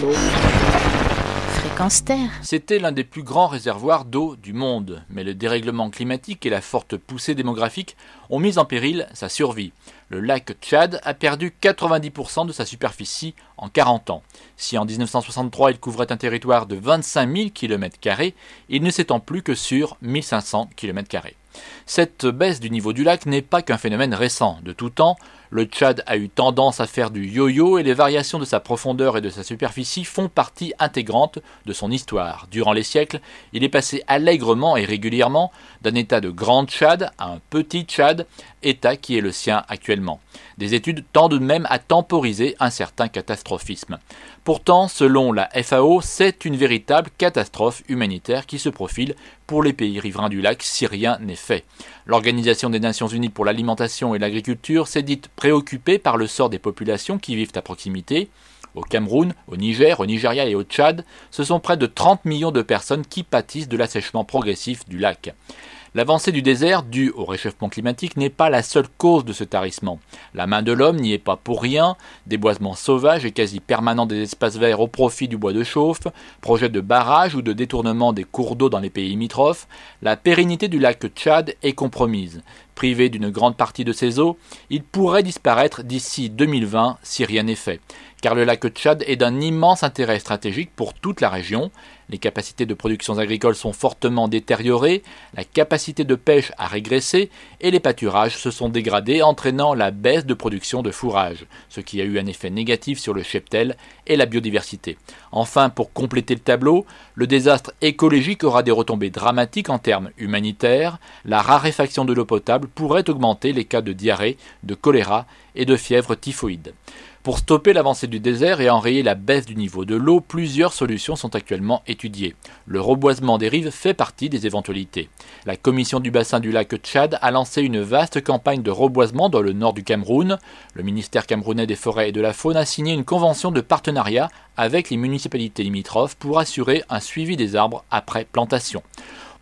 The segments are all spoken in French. l'eau. Fréquences Terre. C'était l'un des plus grands réservoirs d'eau du monde, mais le dérèglement climatique et la forte poussée démographique ont mis en péril sa survie. Le lac Tchad a perdu 90% de sa superficie en 40 ans. Si en 1963 il couvrait un territoire de 25 000 km², il ne s'étend plus que sur 1500 km². Cette baisse du niveau du lac n'est pas qu'un phénomène récent. De tout temps, le Tchad a eu tendance à faire du yo-yo et les variations de sa profondeur et de sa superficie font partie intégrante de son histoire. Durant les siècles, il est passé allègrement et régulièrement d'un état de grand Tchad à un petit Tchad, état qui est le sien actuellement. Des études tendent même à temporiser un certain catastrophisme. Pourtant, selon la FAO, c'est une véritable catastrophe humanitaire qui se profile pour les pays riverains du lac si rien n'est fait. L'Organisation des Nations Unies pour l'alimentation et l'agriculture s'est dite préoccupée par le sort des populations qui vivent à proximité. Au Cameroun, au Niger, au Nigeria et au Tchad, ce sont près de 30 millions de personnes qui pâtissent de l'assèchement progressif du lac. L'avancée du désert, due au réchauffement climatique, n'est pas la seule cause de ce tarissement. La main de l'homme n'y est pas pour rien. Déboisement sauvage et quasi permanent des espaces verts au profit du bois de chauffe, projet de barrages ou de détournement des cours d'eau dans les pays limitrophes, la pérennité du lac Tchad est compromise. Privé d'une grande partie de ses eaux, il pourrait disparaître d'ici 2020 si rien n'est fait. Car le lac Tchad est d'un immense intérêt stratégique pour toute la région. Les capacités de production agricole sont fortement détériorées, la capacité de pêche a régressé et les pâturages se sont dégradés, entraînant la baisse de production de fourrage, ce qui a eu un effet négatif sur le cheptel et la biodiversité. Enfin, pour compléter le tableau, le désastre écologique aura des retombées dramatiques en termes humanitaires. La raréfaction de l'eau potable pourrait augmenter les cas de diarrhée, de choléra et de fièvre typhoïde. Pour stopper l'avancée du désert et enrayer la baisse du niveau de l'eau, plusieurs solutions sont actuellement étudiées. Le reboisement des rives fait partie des éventualités. La Commission du bassin du lac Tchad a lancé une vaste campagne de reboisement dans le nord du Cameroun. Le ministère camerounais des forêts et de la faune a signé une convention de partenariat avec les municipalités limitrophes pour assurer un suivi des arbres après plantation.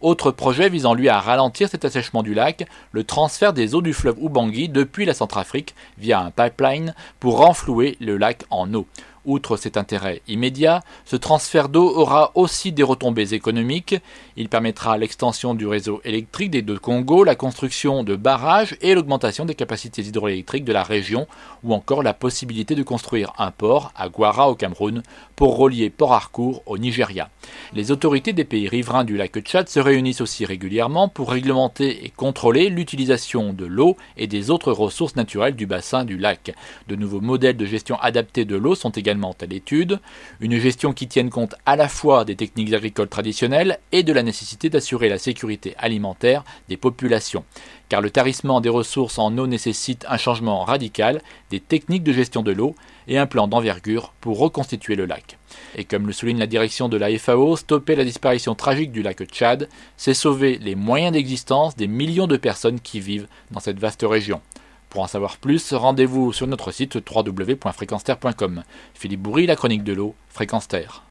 Autre projet visant lui à ralentir cet assèchement du lac, le transfert des eaux du fleuve Oubangui depuis la Centrafrique via un pipeline pour renflouer le lac en eau. Outre cet intérêt immédiat, ce transfert d'eau aura aussi des retombées économiques. Il permettra l'extension du réseau électrique des deux Congos, la construction de barrages et l'augmentation des capacités hydroélectriques de la région ou encore la possibilité de construire un port à Guara au Cameroun pour relier Port Harcourt au Nigeria. Les autorités des pays riverains du lac Tchad se réunissent aussi régulièrement pour réglementer et contrôler l'utilisation de l'eau et des autres ressources naturelles du bassin du lac. De nouveaux modèles de gestion adaptée de l'eau sont également à l'étude, une gestion qui tienne compte à la fois des techniques agricoles traditionnelles et de la nécessité d'assurer la sécurité alimentaire des populations. Car le tarissement des ressources en eau nécessite un changement radical des techniques de gestion de l'eau et un plan d'envergure pour reconstituer le lac. Et comme le souligne la direction de la FAO, stopper la disparition tragique du lac Tchad, c'est sauver les moyens d'existence des millions de personnes qui vivent dans cette vaste région. Pour en savoir plus, rendez-vous sur notre site www.frequencesterre.com. Philippe Boury, la chronique de l'eau, Fréquences Terre.